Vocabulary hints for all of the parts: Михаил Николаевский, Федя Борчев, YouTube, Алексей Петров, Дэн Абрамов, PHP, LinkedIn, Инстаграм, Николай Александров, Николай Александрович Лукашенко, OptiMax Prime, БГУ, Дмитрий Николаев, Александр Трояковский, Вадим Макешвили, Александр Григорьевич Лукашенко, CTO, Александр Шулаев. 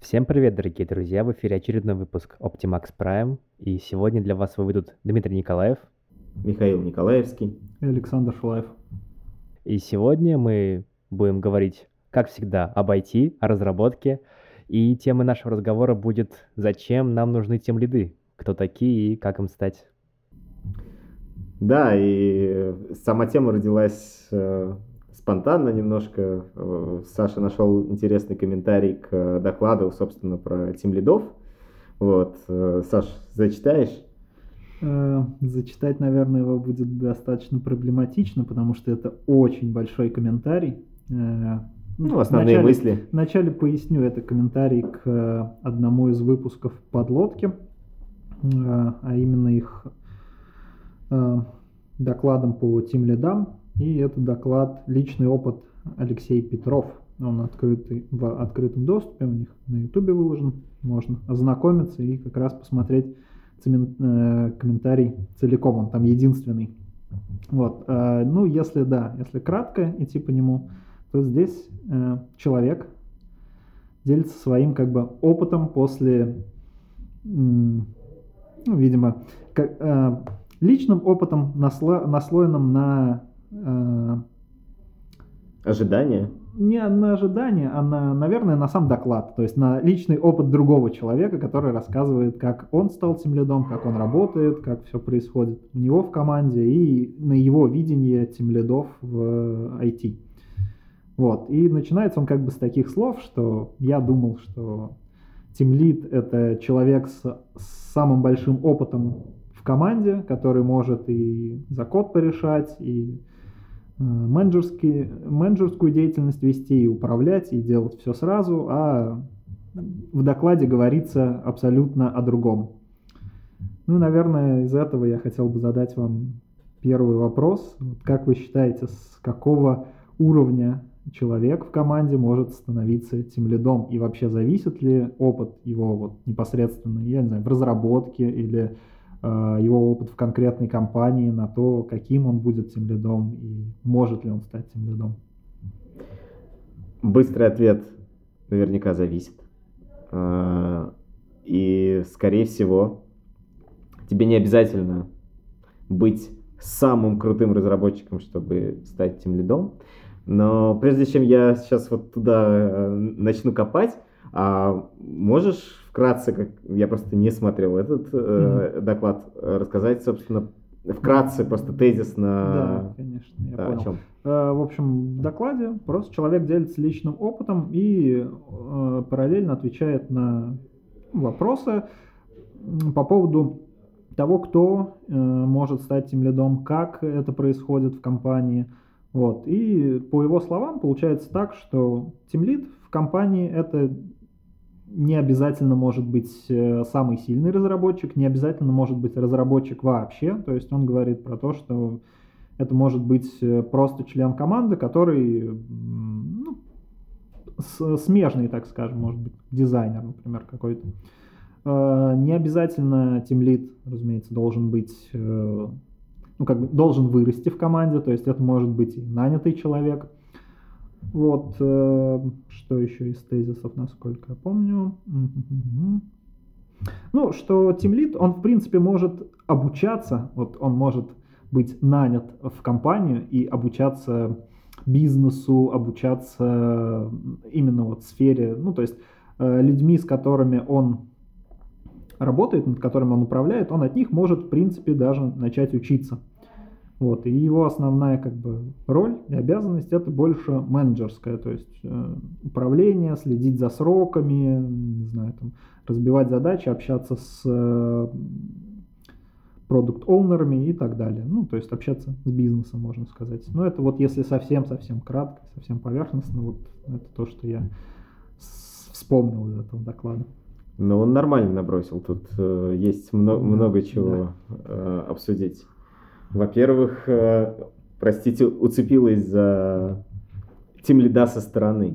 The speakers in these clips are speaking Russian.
Всем привет, дорогие друзья! В эфире очередной выпуск OptiMax Prime, и сегодня для вас выйдут Дмитрий Николаев, Михаил Николаевский и Александр Шулаев. И сегодня мы будем говорить, как всегда, об IT, о разработке, и темой нашего разговора будет «Зачем нам нужны тимлиды? Кто такие и как им стать?» Да, и сама тема родилась спонтанно немножко. Саша нашел интересный комментарий к докладу, собственно, про тимлидов. Вот. Саш, зачитаешь? Зачитать, наверное, его будет достаточно проблематично, потому что это очень большой комментарий. Основные мысли. Вначале поясню, это комментарий к одному из выпусков «Подлодки», а именно их докладом по тимлидам. И это доклад «Личный опыт Алексей Петров». Он открытый, в открытом доступе, у них на Ютубе выложен. Можно ознакомиться и как раз посмотреть комментарий целиком. Он там единственный. Вот. Если кратко идти по нему, то здесь человек делится своим опытом после, личным опытом, наслоенным на ожидания? Не на ожидания, а на сам доклад. То есть на личный опыт другого человека, который рассказывает, как он стал тимлидом, как он работает, как все происходит у него в команде и на его видение тимлидов в IT. Вот. И начинается он с таких слов, что я думал, что тимлид — это человек с самым большим опытом в команде, который может и за код порешать, и менеджерскую деятельность вести, и управлять, и делать все сразу, а в докладе говорится абсолютно о другом. Наверное, из этого я хотел бы задать вам первый вопрос. Как вы считаете, с какого уровня человек в команде может становиться тимлидом? И вообще, зависит ли опыт его непосредственно, в разработке или его опыт в конкретной компании на то, каким он будет тимлидом и может ли он стать тимлидом? Быстрый ответ: наверняка зависит. И, скорее всего, тебе не обязательно быть самым крутым разработчиком, чтобы стать тимлидом. Но прежде чем я сейчас туда начну копать, можешь вкратце, как я просто не смотрел этот доклад, рассказать, собственно, вкратце, просто тезисно? Да, конечно, я понял. О чем? В общем, в докладе просто человек делится личным опытом и параллельно отвечает на вопросы по поводу того, кто может стать тимлидом, как это происходит в компании. Вот. И по его словам получается так, что тимлид в компании — это не обязательно может быть самый сильный разработчик, не обязательно может быть разработчик вообще. То есть он говорит про то, что это может быть просто член команды, который смежный, так скажем, может быть дизайнер, например, какой-то. Не обязательно тимлид, разумеется, должен быть, должен вырасти в команде, то есть это может быть и нанятый человек. Вот, что еще из тезисов, насколько я помню. Что тимлид, он в принципе может обучаться, он может быть нанят в компанию и обучаться бизнесу, обучаться именно сфере, то есть людьми, с которыми он работает, над которыми он управляет, он от них может в принципе даже начать учиться. Вот, и его основная роль и обязанность — это больше менеджерская, то есть управление, следить за сроками, разбивать задачи, общаться с продукт-оунерами и так далее. То есть общаться с бизнесом, можно сказать. Это если совсем-совсем кратко, совсем поверхностно, это то, что я вспомнил из этого доклада. Но он нормально набросил, тут есть много чего обсудить. Во-первых, уцепилась за тимлида со стороны.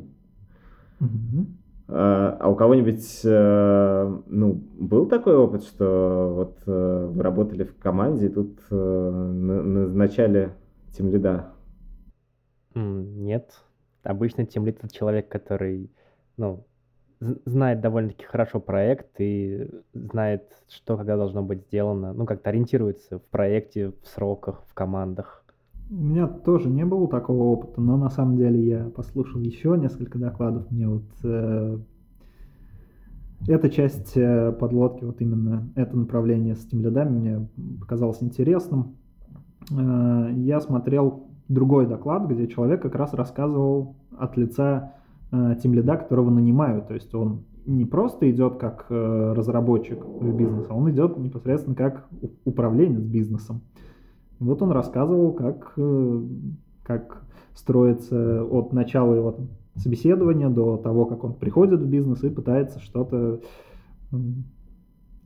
А у кого-нибудь, ну, был такой опыт, что вот вы работали в команде, и тут назначали тимлида? Нет. Обычно тимлид — это человек, который, ну, знает довольно-таки хорошо проект и знает, что когда должно быть сделано. Ну, как-то ориентируется в проекте, в сроках, в командах. У меня тоже не было такого опыта, но на самом деле я послушал еще несколько докладов. Мне вот эта часть подлодки, вот именно это направление с тимлидами мне показалось интересным. Я смотрел другой доклад, где человек как раз рассказывал от лица тимлида, которого нанимают. То есть он не просто идет как разработчик в бизнес, а он идет непосредственно как управленец бизнесом. Вот он рассказывал, как строится от начала его собеседования до того, как он приходит в бизнес и пытается что-то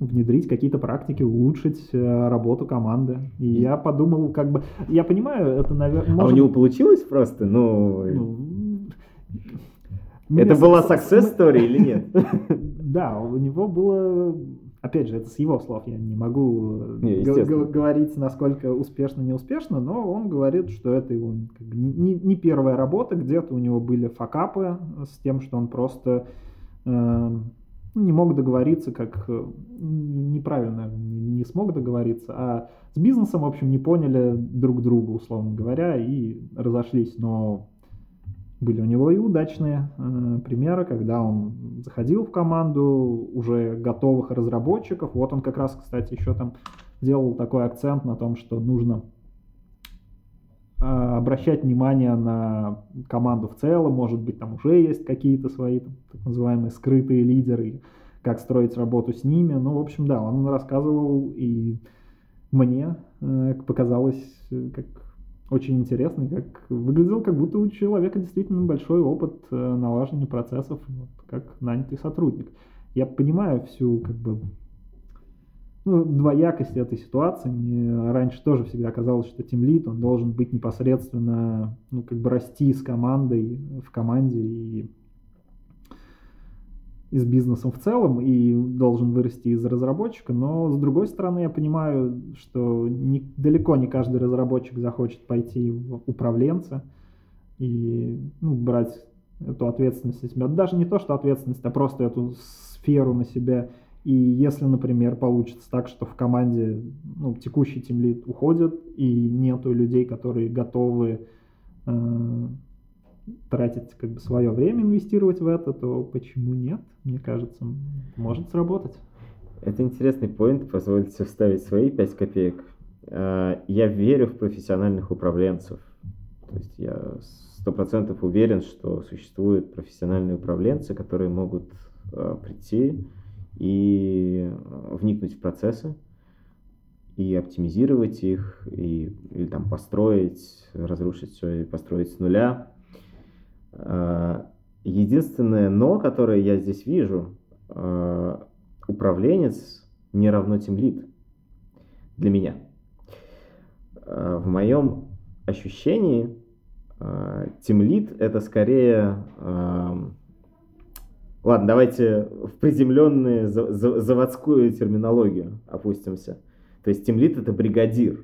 внедрить, какие-то практики, улучшить работу команды. И я подумал, как бы... Я понимаю, это, наверное... А у него получилось просто? Это была success story или нет? Да, у него было... Опять же, это с его слов, я не могу говорить, насколько успешно, неуспешно, но он говорит, что это его не первая работа, где-то у него были факапы с тем, что он просто не мог договориться, как неправильно не смог договориться, а с бизнесом, в общем, не поняли друг друга, условно говоря, и разошлись, но... Были у него и удачные примеры, когда он заходил в команду уже готовых разработчиков. Вот он как раз, кстати, еще там делал такой акцент на том, что нужно обращать внимание на команду в целом. Может быть, там уже есть какие-то свои там, так называемые скрытые лидеры, как строить работу с ними. Ну, в общем, да, он рассказывал, и мне показалось, как... Очень интересный, как выглядел, как будто у человека действительно большой опыт налаживания процессов, вот, как нанятый сотрудник. Я понимаю всю, как бы, двоякость этой ситуации. Мне раньше тоже всегда казалось, что тимлид, он должен быть непосредственно, расти с командой, в команде и с бизнесом в целом, и должен вырасти из разработчика, но, с другой стороны, я понимаю, что далеко не каждый разработчик захочет пойти в управленца и брать эту ответственность на себя. Даже не то, что ответственность, а просто эту сферу на себя. И если, например, получится так, что в команде текущий тимлид уходит, и нету людей, которые готовы тратить свое время, инвестировать в это, то почему нет? Мне кажется, может сработать. Это интересный поинт, позвольте вставить свои 5 копеек. Я верю в профессиональных управленцев. То есть я 100% уверен, что существуют профессиональные управленцы, которые могут прийти и вникнуть в процессы, и оптимизировать их, или там построить, разрушить все и построить с нуля. Единственное «но», которое я здесь вижу, управленец не равно тимлид для меня. В моем ощущении тимлид — это скорее... Ладно, давайте в приземленную заводскую терминологию опустимся. То есть тимлид — это бригадир.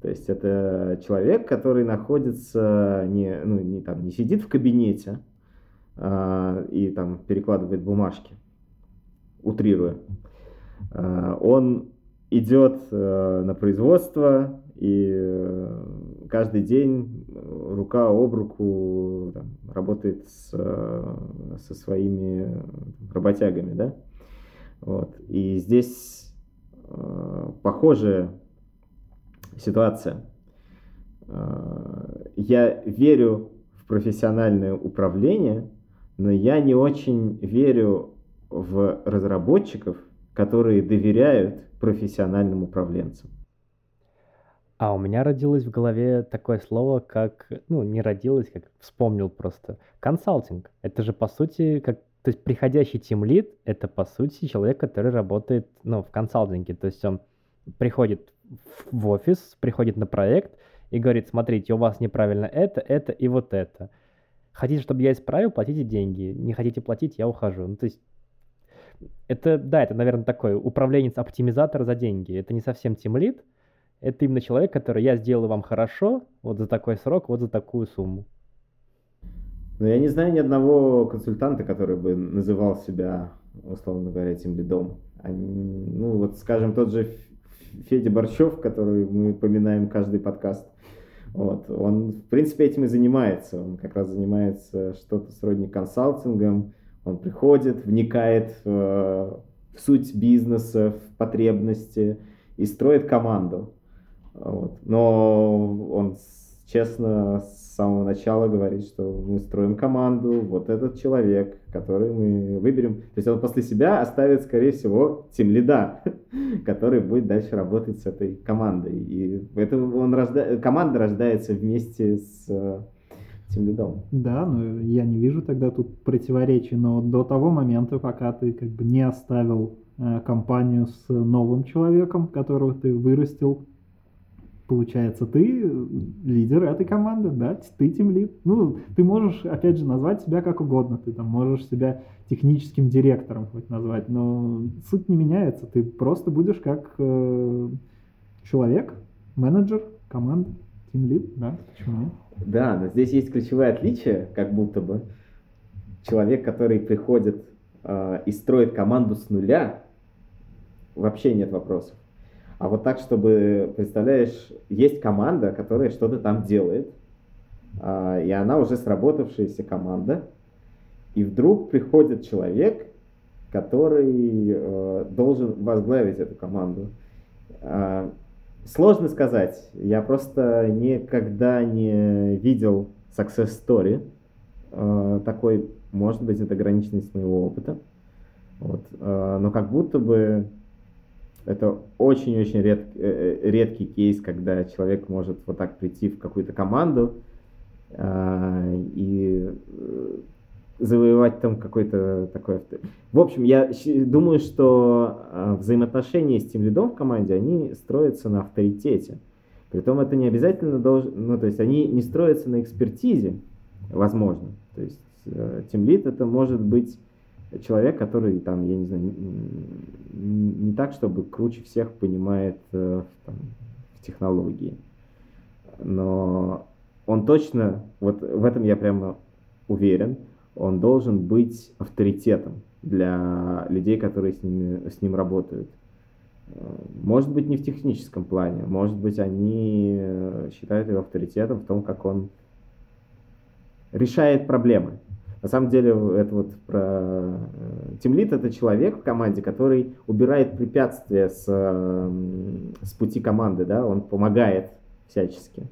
То есть это человек, который находится, не сидит в кабинете и там перекладывает бумажки, утрируя. Он идет на производство, и каждый день рука об руку работает со своими работягами. Да? Вот. И здесь похожее ситуация. Я верю в профессиональное управление, но я не очень верю в разработчиков, которые доверяют профессиональным управленцам. А у меня родилось в голове такое слово, вспомнил просто, консалтинг. Это же по сути, то есть приходящий тимлид, это по сути человек, который работает, в консалтинге, то есть он приходит в офис, приходит на проект и говорит: смотрите, у вас неправильно это и вот это. Хотите, чтобы я исправил, платите деньги. Не хотите платить, я ухожу. Ну, то есть, это, да, это, наверное, такой управленец-оптимизатор за деньги. Это не совсем тимлид. Это именно человек, который я сделаю вам хорошо, вот за такой срок, вот за такую сумму. Но я не знаю ни одного консультанта, который бы называл себя, условно говоря, тимлидом. Ну, вот, скажем, тот же Федя Борчев, который мы упоминаем каждый подкаст, вот, он, в принципе, этим и занимается. Он как раз занимается что-то сродни консалтингом. Он приходит, вникает в суть бизнеса, в потребности и строит команду. Вот. Но он честно с самого начала говорит, что мы строим команду, вот этот человек, который мы выберем. То есть он после себя оставит, скорее всего, тимлида, который будет дальше работать с этой командой. И поэтому команда рождается вместе с тимлидом. Да, но я не вижу тогда тут противоречий, но до того момента, пока ты как бы не оставил компанию с новым человеком, которого ты вырастил, получается, ты лидер этой команды, да, ты тимлид. Ну, ты можешь, опять же, назвать себя как угодно, ты там можешь себя техническим директором хоть назвать, но суть не меняется, ты просто будешь как человек, менеджер команды, тимлид, да, почему нет? Да, но здесь есть ключевое отличие, как будто бы человек, который приходит и строит команду с нуля, вообще нет вопросов. А вот так, чтобы, представляешь, есть команда, которая что-то там делает, и она уже сработавшаяся команда, и вдруг приходит человек, который должен возглавить эту команду. Сложно сказать, я просто никогда не видел success story такой, может быть, это ограниченность моего опыта, вот. Но как будто бы это очень-очень редкий кейс, когда человек может вот так прийти в какую-то команду и завоевать там какой-то такой... В общем, я думаю, что взаимоотношения с тимлидом в команде, они строятся на авторитете. Притом это не обязательно должно... Ну, то есть они не строятся на экспертизе, возможно. То есть тимлид — это может быть человек, который там, я не знаю, не так, чтобы круче всех понимает там, технологии. Но он точно, вот в этом я прямо уверен, он должен быть авторитетом для людей, которые с ним работают. Может быть, не в техническом плане, может быть, они считают его авторитетом в том, как он решает проблемы. На самом деле, это вот про тимлид — это человек в команде, который убирает препятствия с пути команды, да, он помогает всячески.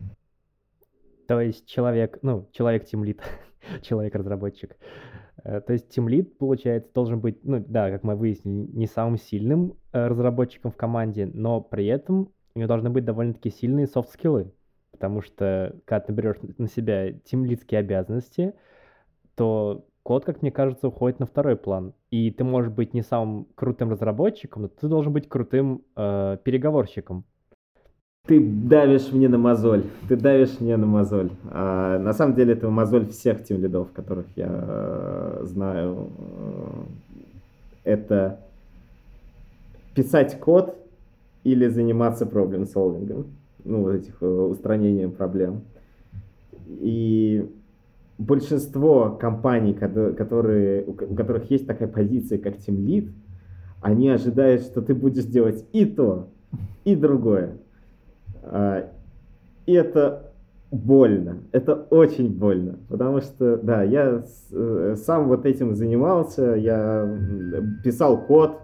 То есть человек, ну, человек-тимлид, человек-разработчик. То есть тимлид, получается, должен быть, ну, да, как мы выяснили, не самым сильным разработчиком в команде, но при этом у него должны быть довольно-таки сильные софт-скиллы, потому что, когда ты берешь на себя тимлидские обязанности, то код, как мне кажется, уходит на второй план. И ты можешь быть не самым крутым разработчиком, но ты должен быть крутым переговорщиком. Ты давишь мне на мозоль. На самом деле, это мозоль всех тимлидов, которых я знаю. Это писать код или заниматься проблем-солвингом. Ну, вот этих устранением проблем. И... Большинство компаний, у которых есть такая позиция, как тимлид, они ожидают, что ты будешь делать и то, и другое. И это больно. Это очень больно. Потому что, да, я сам вот этим занимался. Я писал код,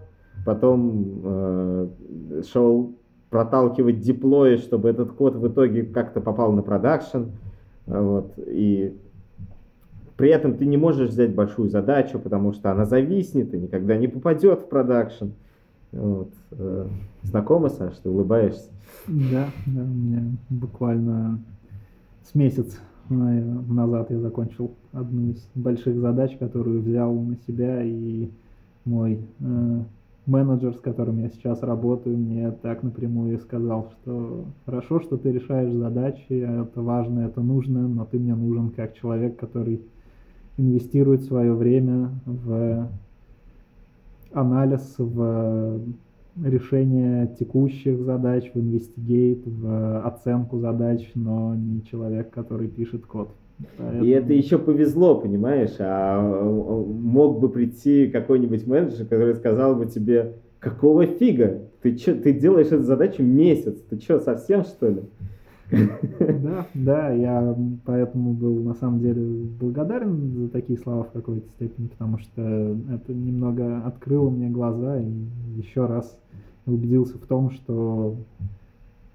потом шел проталкивать деплои, чтобы этот код в итоге как-то попал на продакшн. Вот, и... При этом ты не можешь взять большую задачу, потому что она зависнет и никогда не попадет в продакшн. Вот. Знакомо, Саш, ты улыбаешься? Да, у меня буквально с месяц назад я закончил одну из больших задач, которую взял на себя, и мой менеджер, с которым я сейчас работаю, мне так напрямую сказал, что хорошо, что ты решаешь задачи, это важно, это нужно, но ты мне нужен как человек, который инвестирует свое время в анализ, в решение текущих задач, в инвестигейт, в оценку задач, но не человек, который пишет код. Поэтому... И это еще повезло, понимаешь? А мог бы прийти какой-нибудь менеджер, который сказал бы тебе: какого фига? Ты делаешь эту задачу месяц? Ты что, совсем, что ли? Да, я поэтому был на самом деле благодарен за такие слова в какой-то степени, потому что это немного открыло мне глаза и еще раз убедился в том, что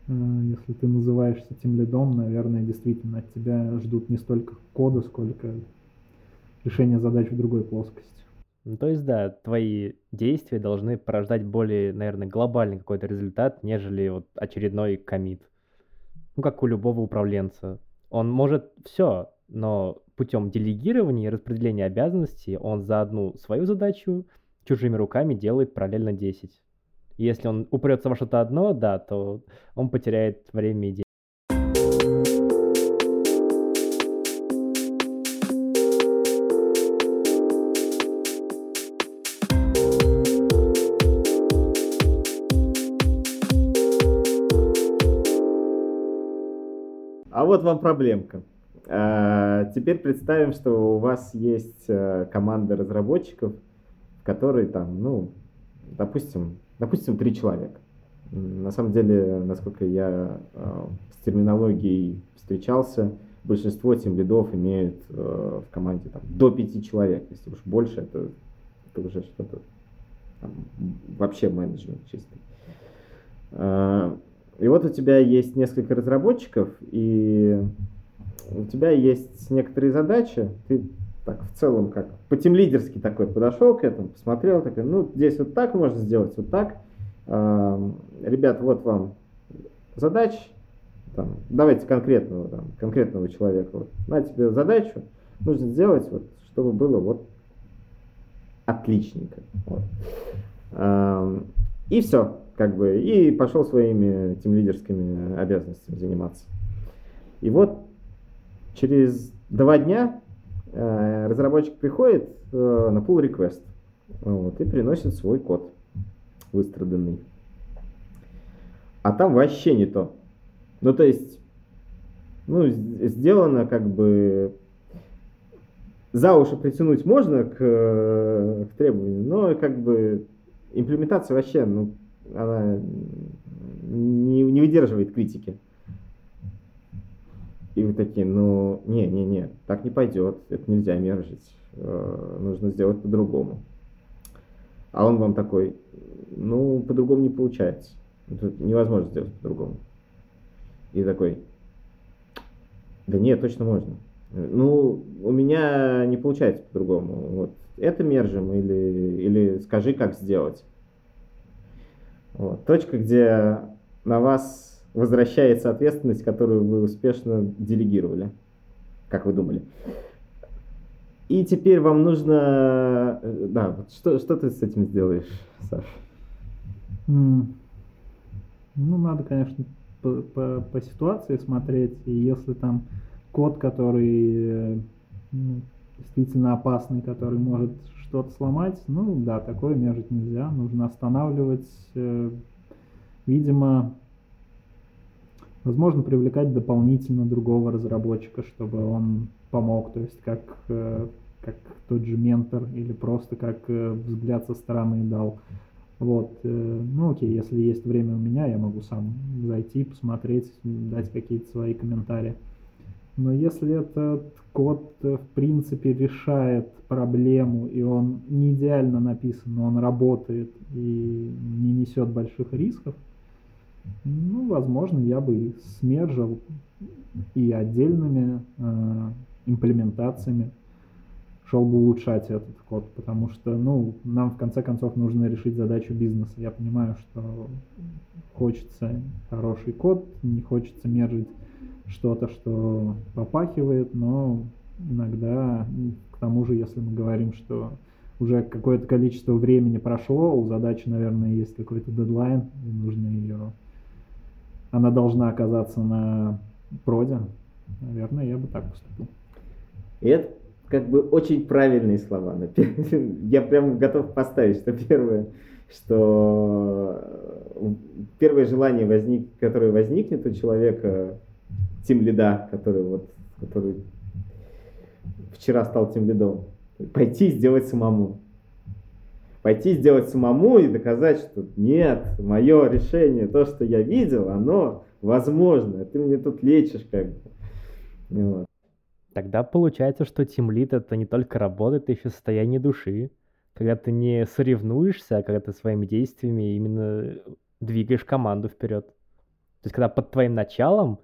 если ты называешься тимлидом, наверное, действительно от тебя ждут не столько кода, сколько решения задач в другой плоскости. Ну, то есть, да, твои действия должны порождать более, наверное, глобальный какой-то результат, нежели вот очередной коммит. Ну, как у любого управленца. Он может все, но путем делегирования и распределения обязанностей он за одну свою задачу чужими руками делает параллельно 10. И если он упрется во что-то одно, да, то он потеряет время и деньги. А вот вам проблемка. Теперь представим, что у вас есть команда разработчиков, в которой там, допустим, 3 человека. На самом деле, насколько я с терминологией встречался, большинство тимлидов имеют в команде там, до 5 человек. Если уж больше, это уже что-то там, вообще менеджмент чистый. И вот у тебя есть несколько разработчиков, и у тебя есть некоторые задачи. Ты так в целом как по-тимлидерски такой подошел к этому, посмотрел, такой, здесь вот так можно сделать, вот так. Ребят, вот вам задач. Там, давайте конкретного человека. Вот, на тебе задачу. Нужно сделать, вот, чтобы было вот отличненько. Вот. И все. И пошел своими тимлидерскими обязанностями заниматься. И вот через 2 дня разработчик приходит на pull request и приносит свой код выстраданный. А там вообще не то. Сделано за уши притянуть можно к требованию, но имплементация вообще, она не выдерживает критики. И вы такие, не, так не пойдет, это нельзя мержить, нужно сделать по-другому. А он вам такой, по-другому не получается, тут невозможно сделать по-другому. И такой, да нет, точно можно. У меня не получается по-другому, вот это мержим или скажи, как сделать. Вот. Точка, где на вас возвращается ответственность, которую вы успешно делегировали, как вы думали. И теперь вам нужно... Да, вот что ты с этим сделаешь, Саш? Надо, конечно, по ситуации смотреть. И если там код, который действительно опасный, который может... что-то сломать, такое мержить нельзя, нужно останавливать, видимо, возможно, привлекать дополнительно другого разработчика, чтобы он помог, то есть как тот же ментор или просто как взгляд со стороны дал. Окей, если есть время у меня, я могу сам зайти, посмотреть, дать какие-то свои комментарии. Но если этот код, в принципе, решает проблему, и он не идеально написан, но он работает и не несет больших рисков, возможно, я бы и смержил и отдельными имплементациями шел бы улучшать этот код, потому что, нам, в конце концов, нужно решить задачу бизнеса. Я понимаю, что хочется хороший код, не хочется мержить что-то, что попахивает, но иногда, к тому же, если мы говорим, что уже какое-то количество времени прошло, у задачи, наверное, есть какой-то дедлайн, и нужно она должна оказаться на проде, наверное, я бы так поступил. И это как бы очень правильные слова. Я прям готов поставить, что первое желание, которое возникнет у человека, тимлида, который вчера стал тимлидом, пойти и сделать самому. Пойти сделать самому и доказать, что нет, мое решение, то, что я видел, оно возможно. Ты мне тут лечишь как бы. Вот. Тогда получается, что тимлид — это не только работа, это еще состояние души. Когда ты не соревнуешься, а когда ты своими действиями именно двигаешь команду вперед. То есть когда под твоим началом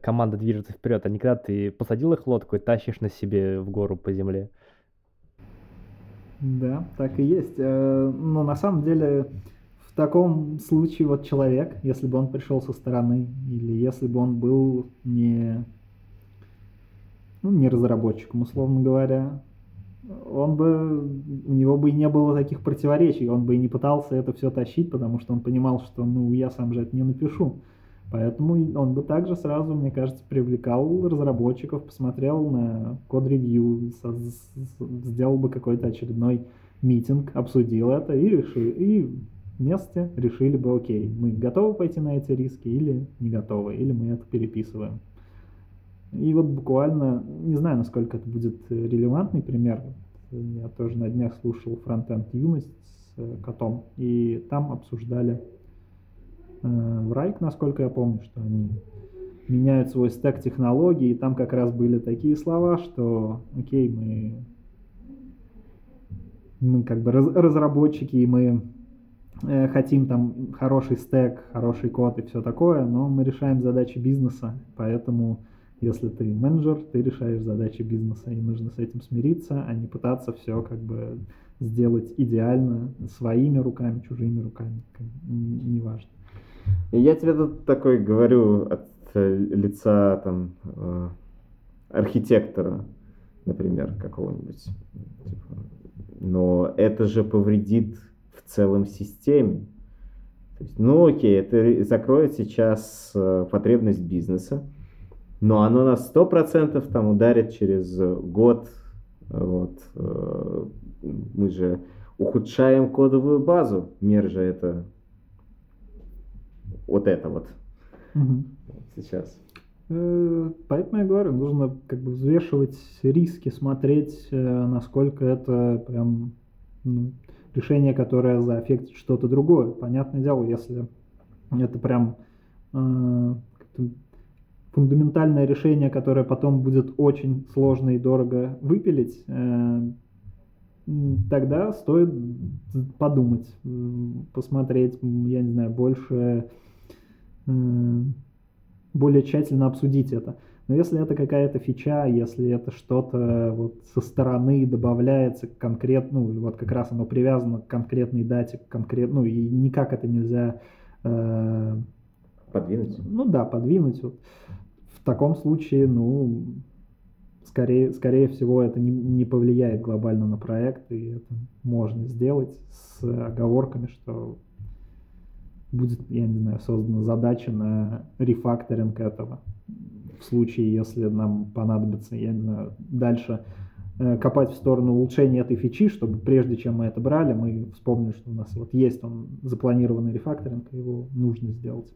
команда движется вперед, а не когда ты посадил их в лодку и тащишь на себе в гору по земле. Да, так и есть. Но на самом деле в таком случае вот человек, если бы он пришел со стороны, или если бы он был не разработчиком, условно говоря, у него бы и не было таких противоречий, он бы и не пытался это все тащить, потому что он понимал, что я сам же это не напишу. Поэтому он бы также сразу, мне кажется, привлекал разработчиков, посмотрел на код-ревью, сделал бы какой-то очередной митинг, обсудил это и вместе решили бы, окей, мы готовы пойти на эти риски или не готовы, или мы это переписываем. И вот буквально, не знаю, насколько это будет релевантный пример, я тоже на днях слушал «Фронтенд юность» с Котом, и там обсуждали в Райк, насколько я помню, что они меняют свой стек технологий, и там как раз были такие слова, что окей, мы как бы разработчики, и мы хотим там хороший стек, хороший код и все такое, но мы решаем задачи бизнеса, поэтому если ты менеджер, ты решаешь задачи бизнеса, и нужно с этим смириться, а не пытаться все как бы сделать идеально своими руками, чужими руками, неважно. Я тебе тут такой говорю от лица там архитектора, например, какого-нибудь. Но это же повредит в целом системе. То есть, окей, это закроет сейчас потребность бизнеса, но оно на 100% там ударит через год. Вот, мы же ухудшаем кодовую базу, мер же это... Угу. Сейчас. Поэтому я говорю, нужно как бы взвешивать риски, смотреть, насколько это прям решение, которое заэффектит что-то другое. Понятное дело, если это прям фундаментальное решение, которое потом будет очень сложно и дорого выпилить, тогда стоит подумать, посмотреть, я не знаю, более тщательно обсудить это. Но если это какая-то фича, если это что-то вот со стороны добавляется конкретно, вот как раз оно привязано к конкретной дате, и никак это нельзя подвинуть. Подвинуть. Вот. В таком случае, скорее всего, это не повлияет глобально на проект, и это можно сделать с оговорками, что будет, создана задача на рефакторинг этого. В случае, если нам понадобится, дальше копать в сторону улучшения этой фичи, чтобы прежде чем мы это брали, мы вспомнили, что у нас вот есть запланированный рефакторинг, его нужно сделать.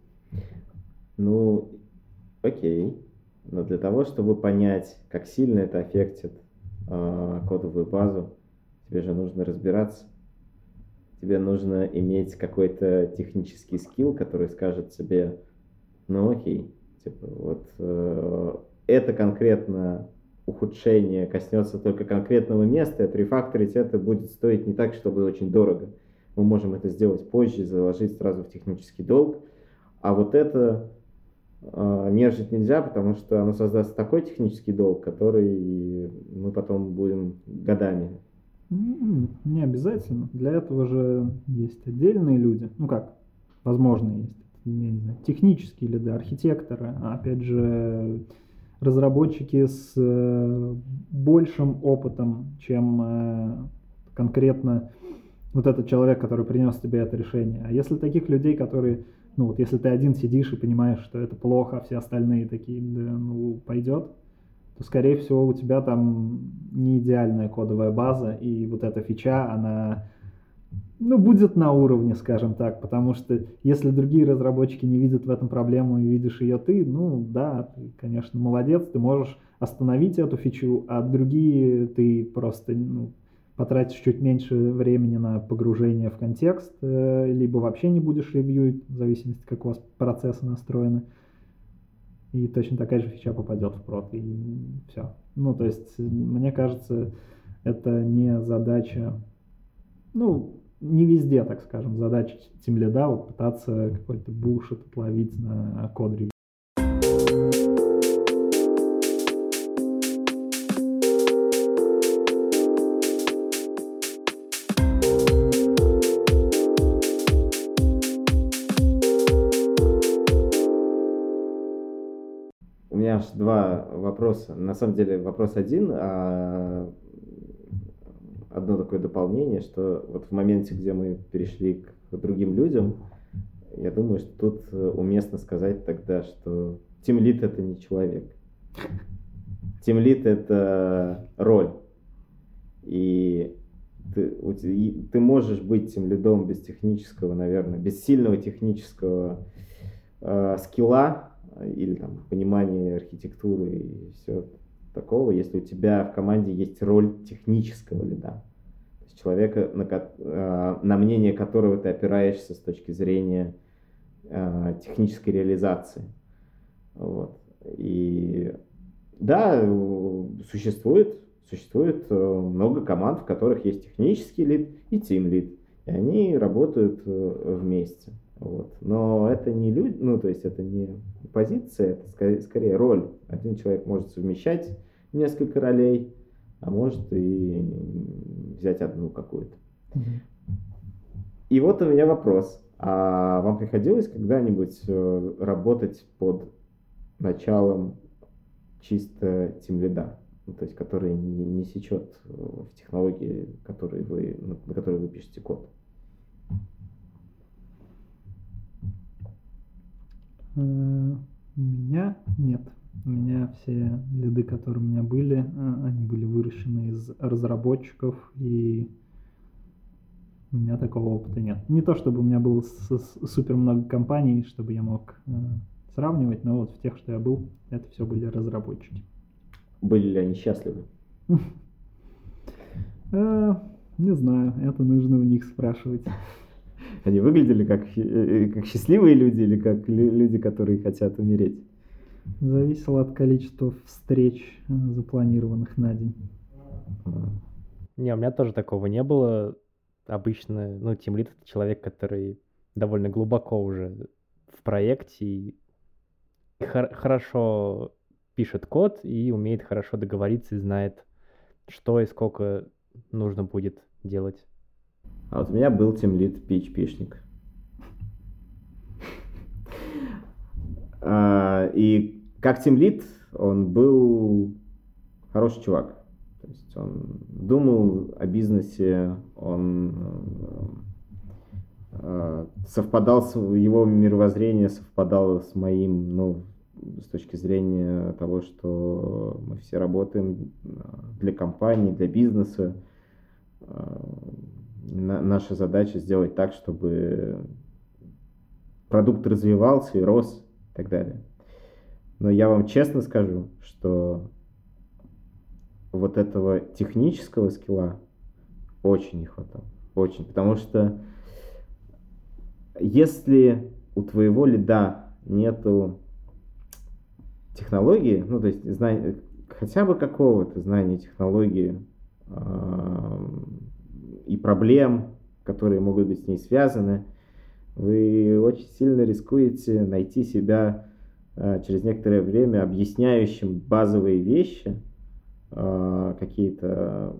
Окей. Но для того, чтобы понять, как сильно это аффектит кодовую базу, тебе же нужно разбираться. Тебе нужно иметь какой-то технический скилл, который скажет тебе, это конкретно ухудшение коснется только конкретного места, отрефакторить это будет стоить не так, чтобы очень дорого. Мы можем это сделать позже, заложить сразу в технический долг, а вот это... Мержить нельзя, потому что оно создаст такой технический долг, который мы потом будем годами. Не обязательно. Для этого же есть отдельные люди. Возможно, есть технические лиды, архитекторы, опять же, разработчики с большим опытом, чем конкретно вот этот человек, который принес тебе это решение. А если таких людей, которые... если ты один сидишь и понимаешь, что это плохо, а все остальные такие, пойдет, то, скорее всего, у тебя там не идеальная кодовая база, и вот эта фича, она, ну, будет на уровне, скажем так, потому что если другие разработчики не видят в этом проблему и видишь ее ты, ну, да, ты, конечно, молодец, ты можешь остановить эту фичу, а другие ты просто, ну, потратишь чуть меньше времени на погружение в контекст, либо вообще не будешь ревьюить, в зависимости, как у вас процессы настроены. И точно такая же фича попадет в прод, и все. Ну, то есть, мне кажется, это не задача, ну, не везде, так скажем, задача тимлида, вот пытаться какой-то булшит отловить на код-ревью. Два вопроса. На самом деле вопрос один, а одно такое дополнение, что вот в моменте, где мы перешли к другим людям, я думаю, что тут уместно сказать тогда, что тимлид — это не человек. Тимлид — это роль. И ты можешь быть тимлидом без технического, наверное, без сильного технического скилла, или там понимание архитектуры и все такого, если у тебя в команде есть роль технического лида, то есть человека, на мнение которого ты опираешься с точки зрения технической реализации. Вот. И да, существует много команд, в которых есть технический лид и тимлид, и они работают вместе. Вот. Но это не люди, ну, то есть это не позиция, это скорее роль. Один человек может совмещать несколько ролей, а может и взять одну какую-то. И вот у меня вопрос. А вам приходилось когда-нибудь работать под началом чисто тимлида, ну, то есть который не сечет в технологии, на которой вы пишете код? У меня нет. У меня все лиды, которые у меня были, они были выращены из разработчиков, и у меня такого опыта нет. Не то чтобы у меня было супер много компаний, чтобы я мог сравнивать, но вот в тех, что я был, это все были разработчики. Были ли они счастливы? Не знаю, это нужно у них спрашивать. Они выглядели как счастливые люди или как люди, которые хотят умереть? Зависело от количества встреч, запланированных на день. Не, у меня тоже такого не было. Обычно, ну, тимлид — это человек, который довольно глубоко уже в проекте и хорошо пишет код и умеет хорошо договориться и знает, что и сколько нужно будет делать. А вот у меня был тимлид PHP-шник. И как тимлид он был хороший чувак. То есть он думал о бизнесе, он совпадал с его мировоззрение, совпадало с моим, ну, с точки зрения того, что мы все работаем для компании, для бизнеса. Наша задача сделать так, чтобы продукт развивался и рос и так далее. Но я вам честно скажу, что вот этого технического скилла очень не хватало. Очень. Потому что если у твоего лида нету технологии, ну, то есть хотя бы какого-то знания технологии, и проблем, которые могут быть с ней связаны, вы очень сильно рискуете найти себя через некоторое время объясняющим базовые вещи, какие-то,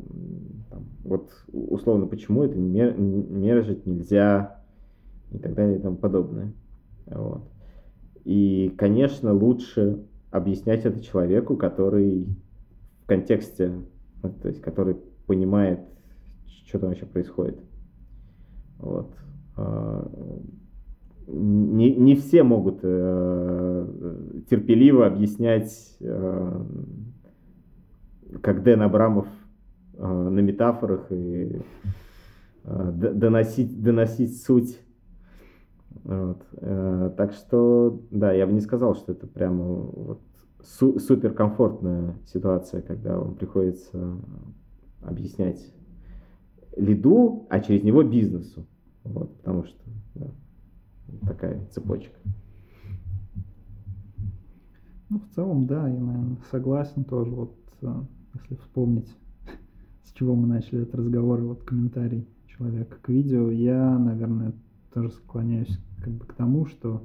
там, вот условно, почему это мержить нельзя и так далее и тому подобное. Вот. И, конечно, лучше объяснять это человеку, который в контексте, то есть который понимает, что там вообще происходит. Вот. Не все могут терпеливо объяснять как Дэн Абрамов на метафорах и доносить суть. Вот. Так что, да, я бы не сказал, что это прямо вот суперкомфортная ситуация, когда вам приходится объяснять лиду, а через него бизнесу. Вот, потому что да, такая цепочка. Ну, в целом, да, я, наверное, согласен тоже. Вот если вспомнить, с чего мы начали этот разговор, и вот комментарий человека к видео, я, наверное, тоже склоняюсь как бы к тому, что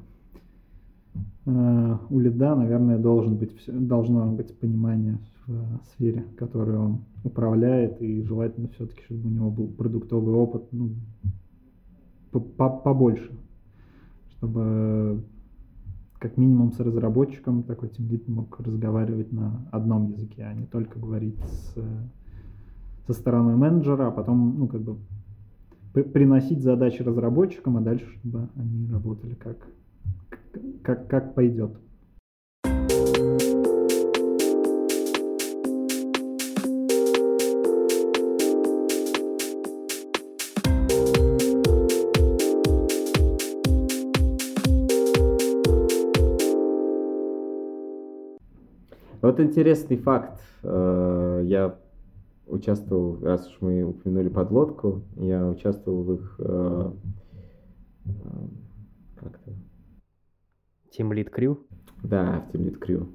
у лида, наверное, должно быть понимание в сфере, которой он управляет, и желательно все-таки, чтобы у него был продуктовый опыт, ну, побольше, чтобы как минимум с разработчиком такой тимлид мог разговаривать на одном языке, а не только говорить со стороны менеджера, а потом, ну, как бы приносить задачи разработчикам, а дальше, чтобы они работали как пойдет. Вот интересный факт. Я участвовал, раз уж мы упомянули подлодку, я участвовал в их Team Lead Crew? Да, в Team Lead Crew.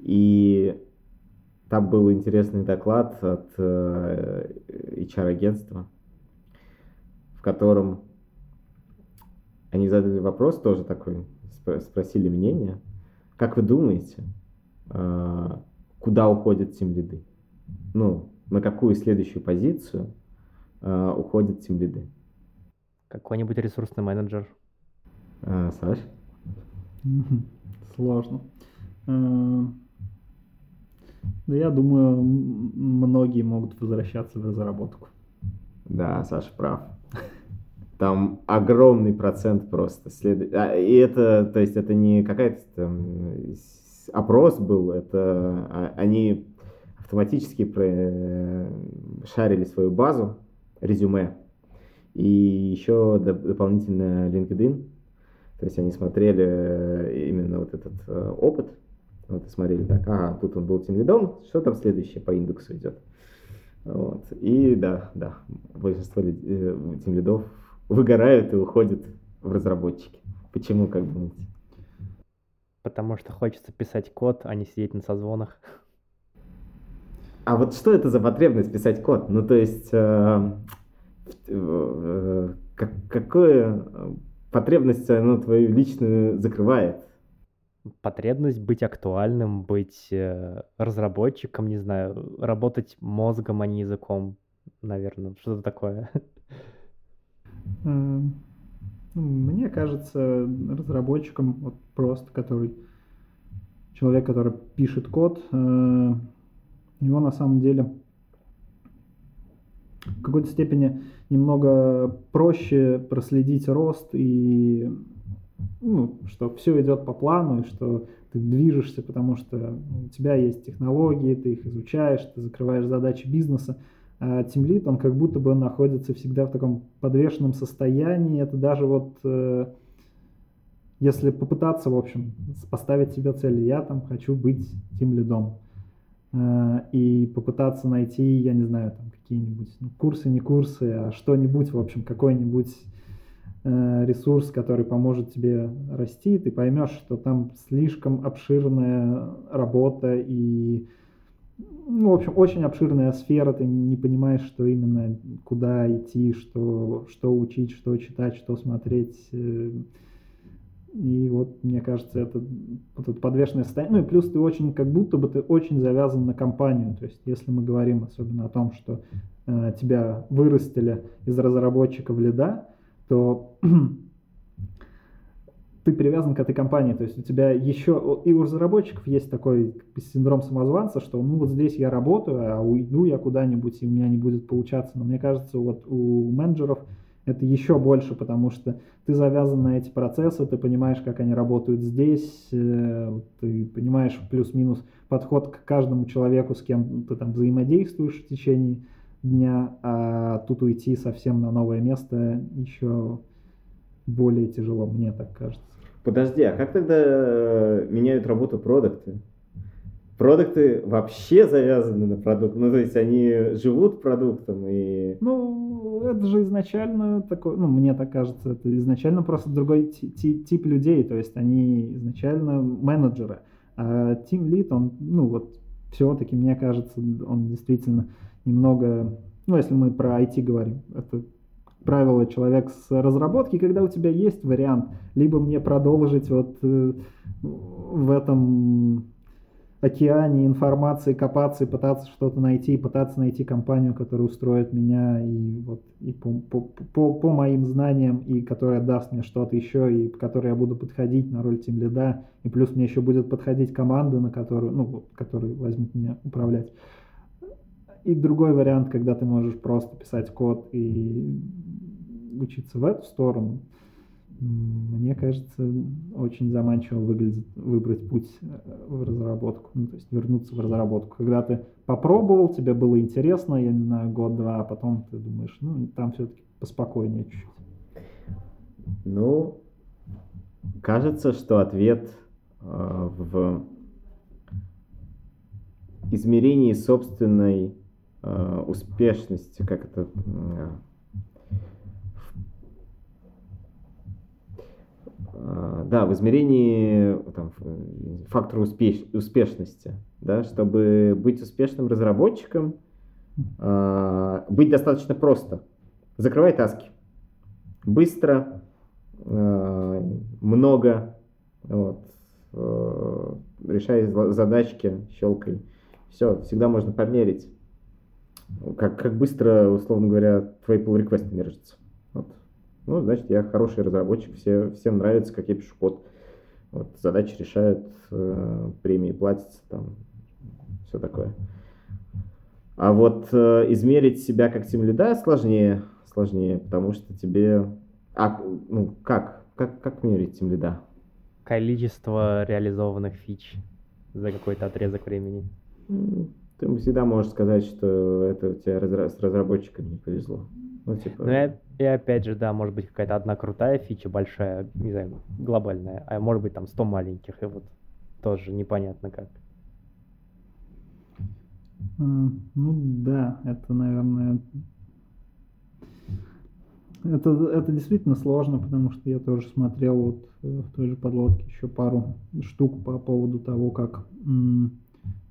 И там был интересный доклад от HR-агентства, в котором они задали вопрос тоже такой, спросили мнение. Как вы думаете, куда уходят тимлиды? Ну, на какую следующую позицию уходят тимлиды? Какой-нибудь ресурсный менеджер. Саш? Сложно. Да, я думаю, многие могут возвращаться в разработку. Да, Саша прав. Там огромный процент просто следует. И это, то есть, это не какая-то там опрос был, это они автоматически шарили свою базу, резюме, и еще дополнительно LinkedIn. То есть они смотрели именно вот этот опыт, вот, и смотрели так, ага, тут он был тимлидом, что там следующее по индексу идет. Вот. И да, большинство тимлидов выгорают и уходят в разработчики. Почему, как думаете? Потому что хочется писать код, а не сидеть на созвонах. А вот что это за потребность писать код? Ну, то есть, какое... Потребность, она твою личную закрывает. Потребность быть актуальным, быть разработчиком, не знаю, работать мозгом, а не языком, наверное, что-то такое. Мне кажется, разработчиком, вот просто человек, который пишет код, у него на самом деле в какой-то степени немного проще проследить рост и, ну, что все идет по плану, и что ты движешься, потому что у тебя есть технологии, ты их изучаешь, ты закрываешь задачи бизнеса. А тимлид, он как будто бы находится всегда в таком подвешенном состоянии. Это даже вот если попытаться, в общем, поставить себе цель, я там хочу быть тимлидом, и попытаться найти, я не знаю, там какие-нибудь курсы, не курсы, а что-нибудь, в общем, какой-нибудь ресурс, который поможет тебе расти, ты поймешь, что там слишком обширная работа и, ну, в общем, очень обширная сфера, ты не понимаешь, что именно, куда идти, что учить, что читать, что смотреть. И вот, мне кажется, это вот это подвешенное состояние. Ну и плюс ты очень завязан на компанию. То есть, если мы говорим особенно о том, что тебя вырастили из разработчика в лида, то ты привязан к этой компании. То есть у тебя еще и у разработчиков есть такой синдром самозванца, что ну вот здесь я работаю, а уйду я куда-нибудь, и у меня не будет получаться. Но мне кажется, вот у менеджеров это еще больше, потому что ты завязан на эти процессы, ты понимаешь, как они работают здесь, ты понимаешь плюс-минус подход к каждому человеку, с кем ты там взаимодействуешь в течение дня, а тут уйти совсем на новое место еще более тяжело, мне так кажется. Подожди, а как тогда меняют работу продукты? Продукты вообще завязаны на продукт, ну, то есть они живут продуктом и... Ну, это же изначально такой, ну, мне так кажется, это изначально просто другой тип людей, то есть они изначально менеджеры, а тимлид, он, ну, вот, все-таки, мне кажется, он действительно немного, ну, если мы про IT говорим, это правило человек с разработки, когда у тебя есть вариант, либо мне продолжить вот в этом... океане информации, копаться и пытаться что-то найти, и пытаться найти компанию, которая устроит меня и, вот, и по моим знаниям, и которая даст мне что-то еще, и по которой я буду подходить на роль тимлида, и плюс мне еще будет подходить команда, на которую, ну, которую возьмут меня управлять. И другой вариант, когда ты можешь просто писать код и учиться в эту сторону. Мне кажется, очень заманчиво выглядит выбрать путь в разработку, ну, то есть вернуться в разработку. Когда ты попробовал, тебе было интересно, я не знаю, год-два, а потом ты думаешь, ну, там все-таки поспокойнее чуть-чуть. Ну, кажется, что ответ в измерении собственной успешности, как это... Да, в измерении там, фактора успешности, да, чтобы быть успешным разработчиком, быть достаточно просто. Закрывай таски. Быстро, много, вот, решай задачки, щелкай. Все, всегда можно померить, как быстро, условно говоря, твои pull-реквесты мержатся. Ну, значит, я хороший разработчик, всем нравится, как я пишу код. Вот, задачи решают, премии платятся, там, все такое. А вот измерить себя как тимлида сложнее, потому что тебе... А, ну, как мерить тимлида? Количество реализованных фич за какой-то отрезок времени. Ты всегда можешь сказать, что это у тебя с разработчиками не повезло. Ну, типа... И опять же, да, может быть какая-то одна крутая фича, большая, не знаю, глобальная, а может быть там 100 маленьких, и вот тоже непонятно как. Ну да, это, наверное, это действительно сложно, потому что я тоже смотрел вот в той же подлодке еще пару штук по поводу того, как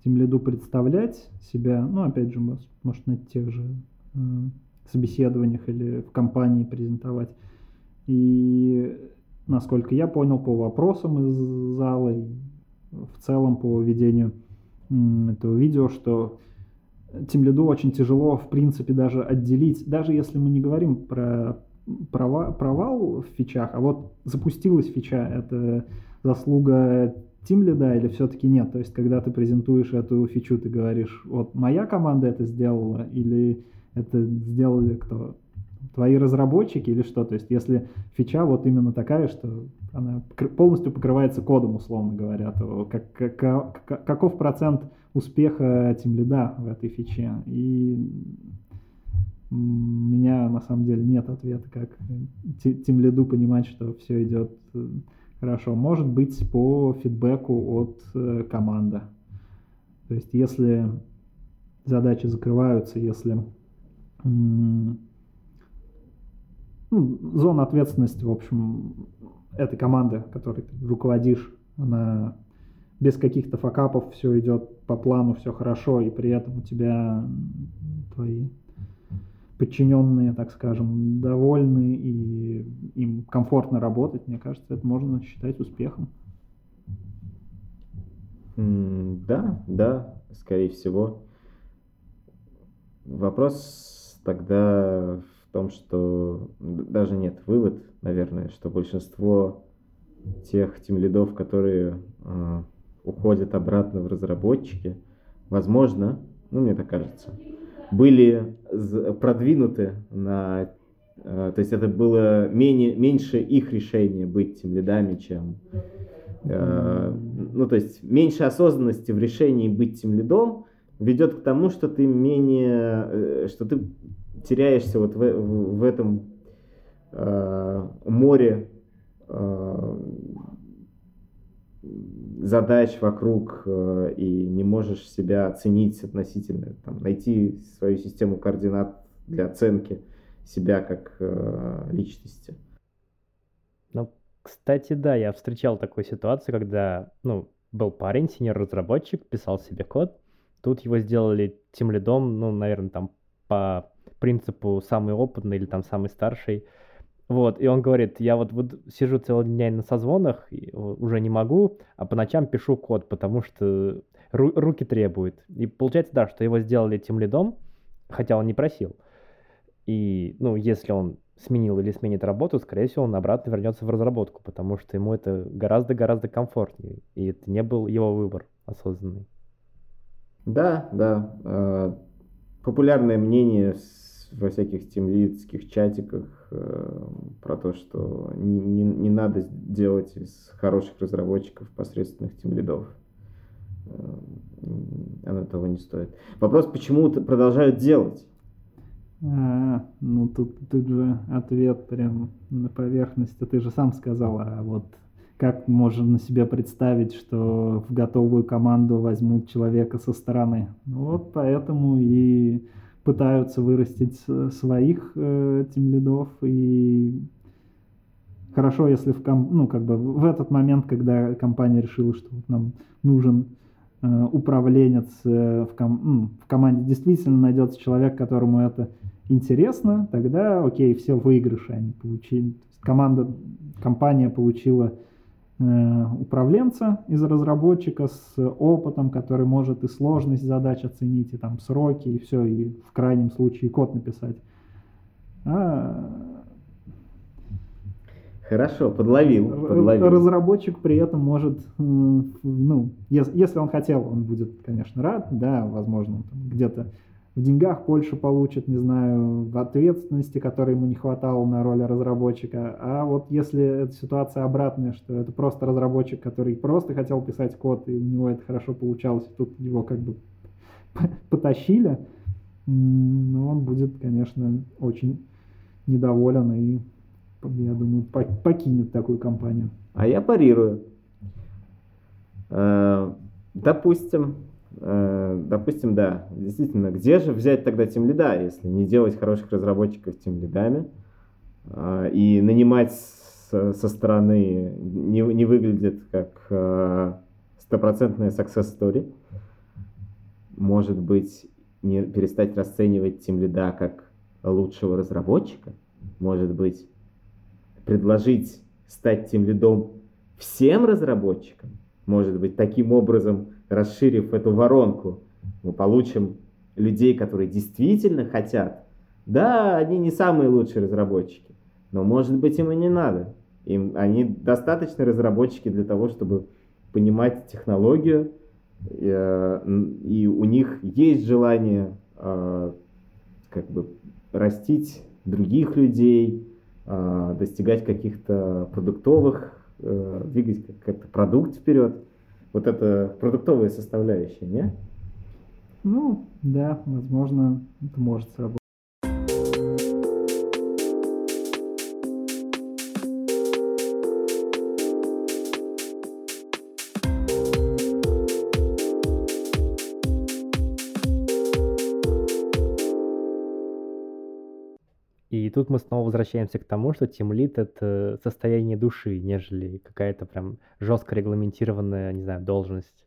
тимлиду представлять себя, ну опять же, может на тех же... собеседованиях или в компании презентовать. И, насколько я понял, по вопросам из зала и в целом по ведению этого видео, что тимлиду очень тяжело, в принципе, даже отделить, даже если мы не говорим про провал в фичах, а вот запустилась фича, это заслуга тимлида или все-таки нет? То есть, когда ты презентуешь эту фичу, ты говоришь, вот моя команда это сделала, или... Это сделали кто? Твои разработчики или что? То есть, если фича вот именно такая, что она полностью покрывается кодом, условно говоря, то каков процент успеха тимлида в этой фиче? И у меня, на самом деле, нет ответа, как тимлиду понимать, что все идет хорошо. Может быть, по фидбэку от команды. То есть, если задачи закрываются, если... Ну, зона ответственности, в общем, этой команды, которой ты руководишь, она без каких-то факапов, все идет по плану, все хорошо, и при этом у тебя твои подчиненные, так скажем, довольны, и им комфортно работать, мне кажется, это можно считать успехом. Да, скорее всего. Вопрос тогда в том, что даже нет вывод, наверное, что большинство тех тимлидов, которые уходят обратно в разработчики, возможно, ну мне так кажется, были продвинуты на То есть это было меньше их решение быть тем лидами, чем... Ну, то есть меньше осознанности в решении быть тем лидом ведет к тому, что ты менее... что ты теряешься вот в этом море задач вокруг и не можешь себя оценить относительно, там, найти свою систему координат для оценки себя как личности. Ну, кстати, да, я встречал такую ситуацию, когда, ну, был парень, сеньор-разработчик, писал себе код, тут его сделали тимлидом, ну, наверное, там по принципу самый опытный или там самый старший. Вот, и он говорит, я вот сижу целый день на созвонах, уже не могу, а по ночам пишу код, потому что руки требуют. И получается, да, что его сделали тимлидом, хотя он не просил. И, ну, если он сменил или сменит работу, скорее всего, он обратно вернется в разработку, потому что ему это гораздо-гораздо комфортнее, и это не был его выбор осознанный. Да, да. Популярное мнение во всяких тимлидских чатиках про то, что не надо делать из хороших разработчиков посредственных тимлидов. Оно того не стоит. Вопрос, почему продолжают делать? Ну, тут же ответ прям на поверхности. Ты же сам сказал, а вот как можно себе представить, что в готовую команду возьмут человека со стороны? Вот поэтому и... пытаются вырастить своих тимлидов, и хорошо, если в этот момент, когда компания решила, что вот нам нужен управленец в команде, действительно найдется человек, которому это интересно, тогда окей, все выигрыши они получили. Компания получила управленца из разработчика с опытом, который может и сложность задач оценить, и там сроки, и все, и в крайнем случае код написать. Хорошо, подловил. Разработчик при этом может, если он хотел, он будет, конечно, рад, да, возможно, он где-то в деньгах больше получит, не знаю, в ответственности, которой ему не хватало на роли разработчика. А вот если эта ситуация обратная, что это просто разработчик, который просто хотел писать код, и у него это хорошо получалось, тут его как бы потащили, но он будет, конечно, очень недоволен и, я думаю, покинет такую компанию. А я парирую. Допустим, да, действительно, где же взять тогда тимлида, если не делать хороших разработчиков тимлидами и нанимать со стороны не выглядит как стопроцентная success story. Может быть, не перестать расценивать тимлида как лучшего разработчика? Может быть, предложить стать тимлидом всем разработчикам? Может быть, таким образом, расширив эту воронку, мы получим людей, которые действительно хотят. Да, они не самые лучшие разработчики, но, может быть, им и не надо. Они достаточно разработчики для того, чтобы понимать технологию, и у них есть желание как бы растить других людей, достигать каких-то продуктовых, двигать как-то продукт вперед. Вот это продуктовые составляющие, не? Ну, да, возможно, это может сработать. И тут мы снова возвращаемся к тому, что тимлид — это состояние души, нежели какая-то прям жестко регламентированная, не знаю, должность.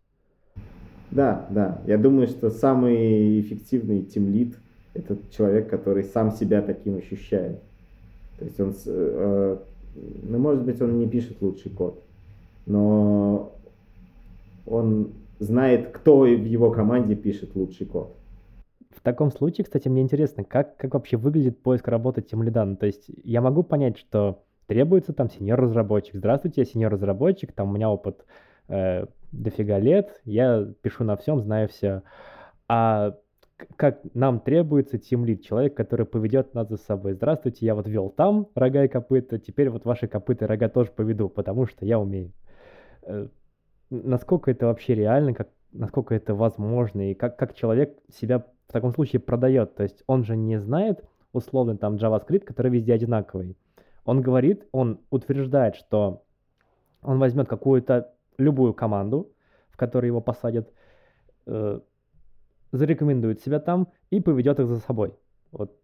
Да, да. Я думаю, что самый эффективный тимлид — это человек, который сам себя таким ощущает. То есть он, может быть, он не пишет лучший код, но он знает, кто в его команде пишет лучший код. В таком случае, кстати, мне интересно, как вообще выглядит поиск работы тимлида. Ну, то есть я могу понять, что требуется там сеньор-разработчик. Здравствуйте, я сеньор-разработчик, там у меня опыт дофига лет, я пишу на всем, знаю все. А как нам требуется тимлид, человек, который поведет нас за собой. Здравствуйте, я вот вел там рога и копыта, теперь вот ваши копыта и рога тоже поведу, потому что я умею. Насколько это вообще реально, насколько это возможно, и как человек себя в таком случае продает. То есть он же не знает, условно, там, JavaScript, который везде одинаковый. Он говорит, он утверждает, что он возьмет какую-то любую команду, в которой его посадят, зарекомендует себя там и поведет их за собой. Вот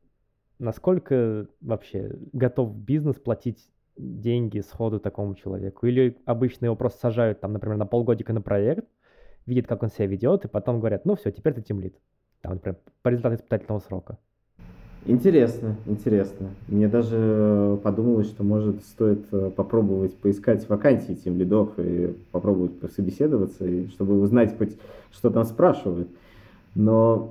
насколько вообще готов бизнес платить деньги сходу такому человеку? Или обычно его просто сажают, там, например, на полгодика на проект, видят, как он себя ведет, и потом говорят, ну все, теперь ты тимлид. Там, например, по результату испытательного срока. Интересно. Мне даже подумалось, что, может, стоит попробовать поискать вакансии тимлидов и попробовать пособеседоваться, и чтобы узнать, что там спрашивают. Но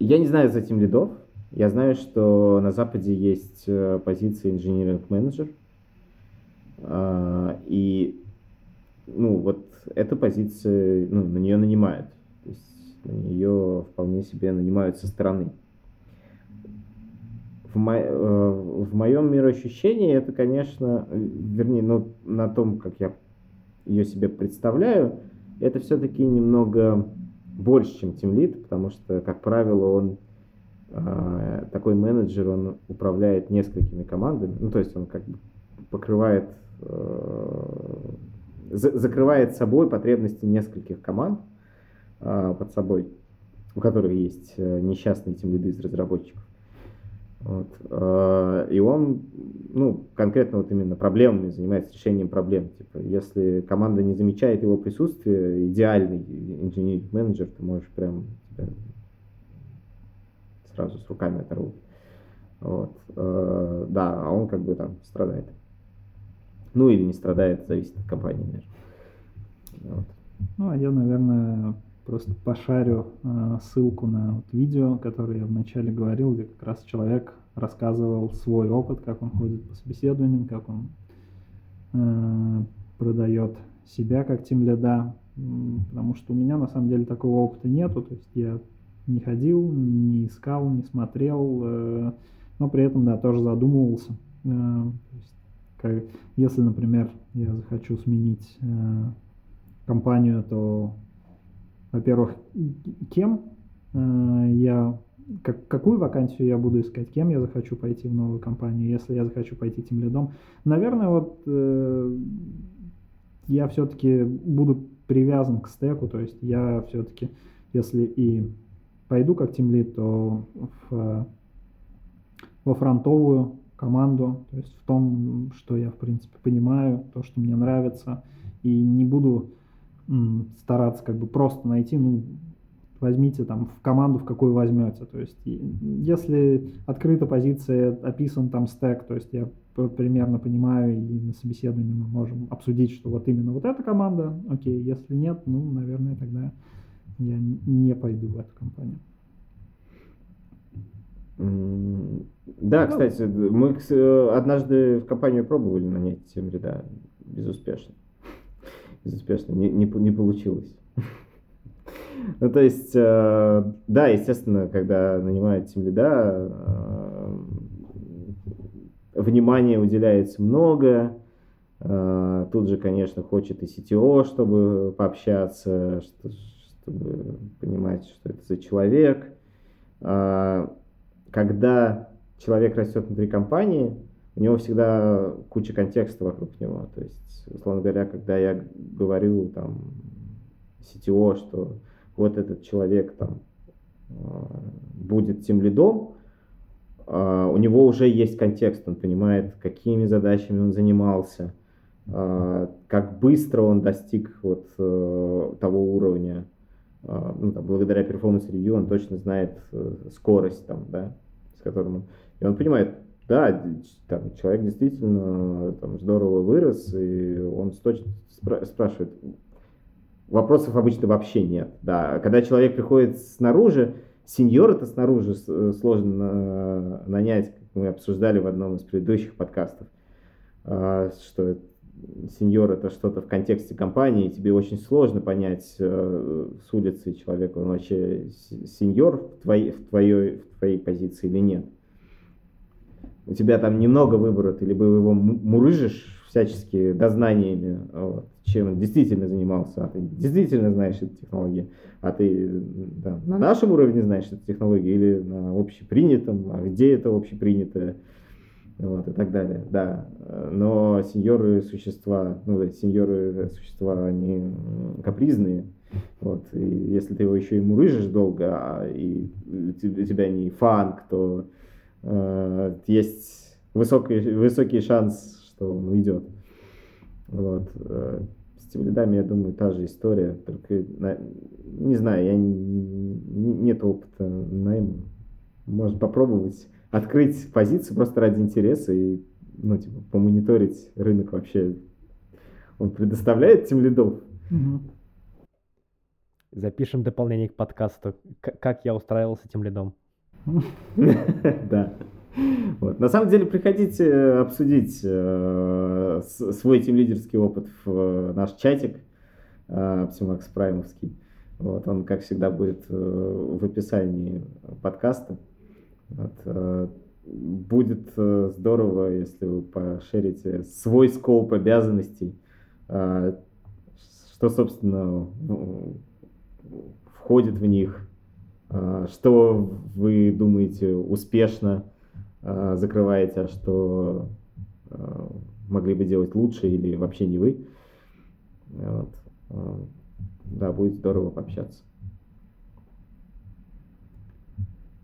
я не знаю за тимлидов. Я знаю, что на Западе есть позиция инжиниринг-менеджер. И вот эта позиция, на нее нанимают. То есть на нее вполне себе нанимают со стороны. В моем мироощущении это, конечно, на том, как я ее себе представляю, это все-таки немного больше, чем тимлид, потому что, как правило, он такой менеджер, он управляет несколькими командами, то есть он как бы покрывает, закрывает собой потребности нескольких команд под собой, у которых есть несчастные тимлиды из разработчиков. Вот. И он, конкретно вот именно проблемами занимается, решением проблем. Типа, если команда не замечает его присутствие, идеальный инженер-менеджер, ты можешь прям сразу с руками оторвать. Вот. Да, а он как бы там страдает. Ну или не страдает, зависит от компании, наверное. Вот. А я, наверное, просто пошарю ссылку на видео, которое я вначале говорил, где как раз человек рассказывал свой опыт, как он ходит по собеседованиям, как он продает себя как тимлида, потому что у меня на самом деле такого опыта нету, то есть я не ходил, не искал, не смотрел, но при этом, да, тоже задумывался. То есть, если, например, я захочу сменить компанию, то во-первых, кем я, какую вакансию я буду искать, кем я захочу пойти в новую компанию, если я захочу пойти тимлидом. Наверное, я все-таки буду привязан к стеку, то есть я все-таки, если и пойду как тимлид, то во фронтовую команду, то есть в том, что я, в принципе, понимаю, то, что мне нравится, и не буду стараться как бы просто найти, возьмите там в команду, в какую возьмете. То есть если открыта позиция, описан там стэк, то есть я примерно понимаю, и на собеседовании мы можем обсудить, что вот именно вот эта команда, окей, если нет, наверное, тогда я не пойду в эту компанию. Да, кстати, мы однажды в компанию пробовали нанять тимлида, безуспешно, не получилось. То есть, да, естественно, когда нанимают тимлида, внимания уделяется много. Тут же, конечно, хочет и CTO, чтобы пообщаться, чтобы понимать, что это за человек. Когда человек растет внутри компании, у него всегда куча контекста вокруг него. То есть, условно говоря, когда я говорю там CTO, что вот этот человек там будет тимлидом, у него уже есть контекст, он понимает, какими задачами он занимался, как быстро он достиг вот того уровня. Там, благодаря перформанс-ревью он точно знает скорость, там, да, с которым он... И он понимает, да, там, человек действительно там, здорово вырос, и он спрашивает. Вопросов обычно вообще нет. Да. Когда человек приходит снаружи, сеньора-то снаружи сложно нанять, как мы обсуждали в одном из предыдущих подкастов, что сеньор — это что-то в контексте компании, тебе очень сложно понять с улицы человека, он вообще сеньор в твоей позиции или нет. У тебя там немного выбора, ты либо его мурыжишь всячески дознаниями, вот, чем он действительно занимался, а ты действительно знаешь эту технологию, а ты да, на нашем уровне знаешь эту технологию или на общепринятом, а где это общепринятое, вот, и так далее, да. Но сеньоры существа, они капризные, вот, и если ты его еще и мурыжишь долго, и у тебя не фанк, то есть высокий шанс, что он уйдет. Вот. С тимлидами, я думаю, та же история, только не знаю, нет опыта найма. Можно попробовать открыть позицию просто ради интереса и помониторить рынок вообще. Он предоставляет тимлидов? Угу. Запишем дополнение к подкасту. Как я устраивался тимлидом. Да. Вот. На самом деле, приходите обсудить свой тимлидерский опыт в наш чатик OptiMax Prime'овский. Вот. Он, как всегда, будет в описании подкаста. Вот. Будет здорово, если вы пошерите свой скоуп обязанностей, что, собственно, входит в них. Что вы думаете успешно закрываете, а что могли бы делать лучше или вообще не вы. Вот. Да, будет здорово пообщаться.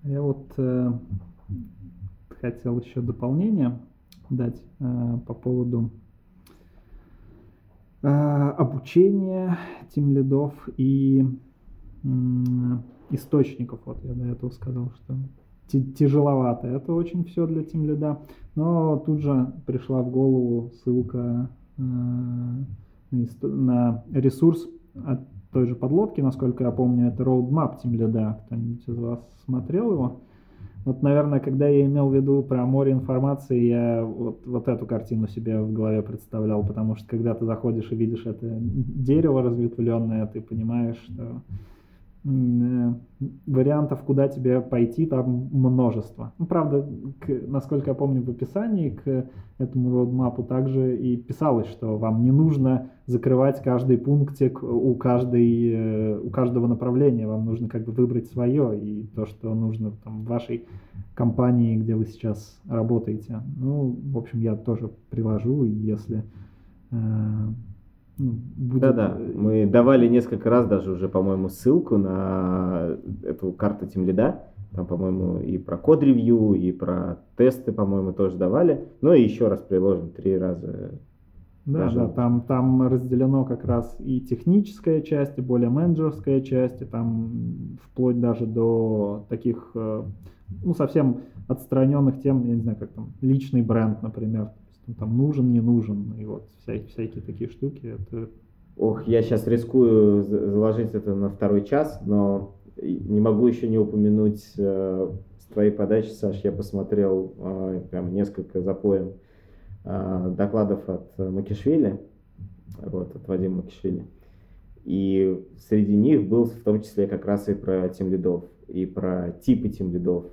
Я хотел еще дополнение дать по поводу обучения тимлидов и источников. Вот я до этого сказал, что тяжеловато это очень все для тимлида, но тут же пришла в голову ссылка на ресурс от той же подлодки, насколько я помню, это roadmap тимлида. Кто-нибудь из вас смотрел его? Вот, наверное, когда я имел в виду про море информации, я вот эту картину себе в голове представлял, потому что когда ты заходишь и видишь это дерево разветвленное, ты понимаешь, что вариантов, куда тебе пойти, там множество. Ну, правда, насколько я помню, в описании к этому roadmap'у также и писалось, что вам не нужно закрывать каждый пунктик у каждого направления, вам нужно как бы выбрать свое и то, что нужно там, в вашей компании, где вы сейчас работаете. Ну, в общем, я тоже привожу, если... Будет... Да, мы давали несколько раз даже уже, по-моему, ссылку на эту карту тимлида. Там, по-моему, и про код-ревью, и про тесты, по-моему, тоже давали. Ну и еще раз приложим, 3 раза. Да, там разделено как раз и техническая часть, и более менеджерская часть, и там вплоть даже до таких, совсем отстраненных тем, я не знаю, как там, личный бренд, например. Там нужен, не нужен, и вот всякие такие штуки. Это... Ох, я сейчас рискую заложить это на 2-й час, но не могу еще не упомянуть с твоей подачи, Саш, я посмотрел прям несколько запоем докладов от Макешвили, от Вадима Макешвили, и среди них был в том числе как раз и про тимлидов, и про типы тимлидов.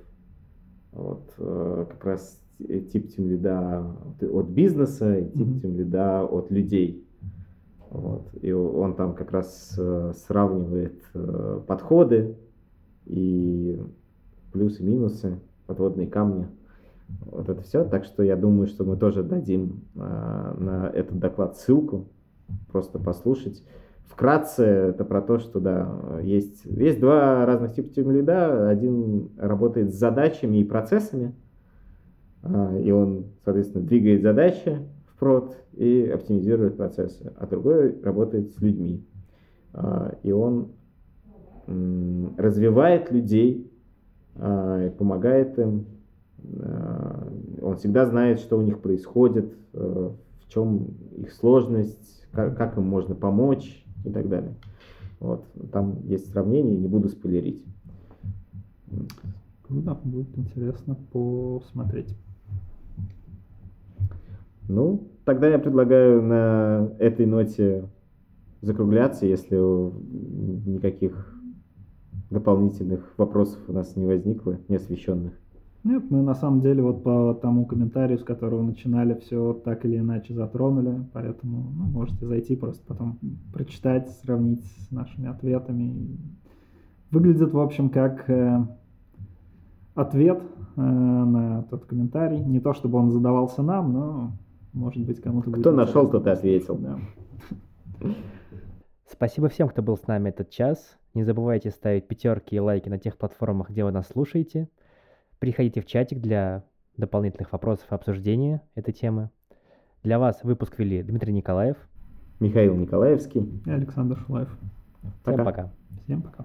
Вот, как раз тип тимлида от бизнеса и тип тимлида от людей. Вот. И он там как раз сравнивает подходы и плюсы, минусы, подводные камни. Вот это все. Так что я думаю, что мы тоже дадим на этот доклад ссылку, просто послушать. Вкратце это про то, что да, есть 2 разных типа тимлида. Один работает с задачами и процессами, и он, соответственно, двигает задачи впрод и оптимизирует процессы. А другой работает с людьми, и он развивает людей, помогает им. Он всегда знает, что у них происходит, в чем их сложность, как им можно помочь и так далее. Вот. Там есть сравнение, не буду спойлерить. Круто, будет интересно посмотреть. Ну, Тогда я предлагаю на этой ноте закругляться, если никаких дополнительных вопросов у нас не возникло, неосвещенных. Нет, мы на самом деле вот по тому комментарию, с которого начинали, все так или иначе затронули, поэтому можете зайти просто потом прочитать, сравнить с нашими ответами. Выглядит, в общем, как ответ на тот комментарий. Не то, чтобы он задавался нам, но, может быть, кому-то будет... Кто нашел, тот и ответил. Да. Спасибо всем, кто был с нами этот час. Не забывайте ставить 5 и лайки на тех платформах, где вы нас слушаете. Приходите в чатик для дополнительных вопросов и обсуждения этой темы. Для вас выпуск вели Дмитрий Николаев, Михаил Николаевский и Александр Шулаев. Всем пока. Всем пока.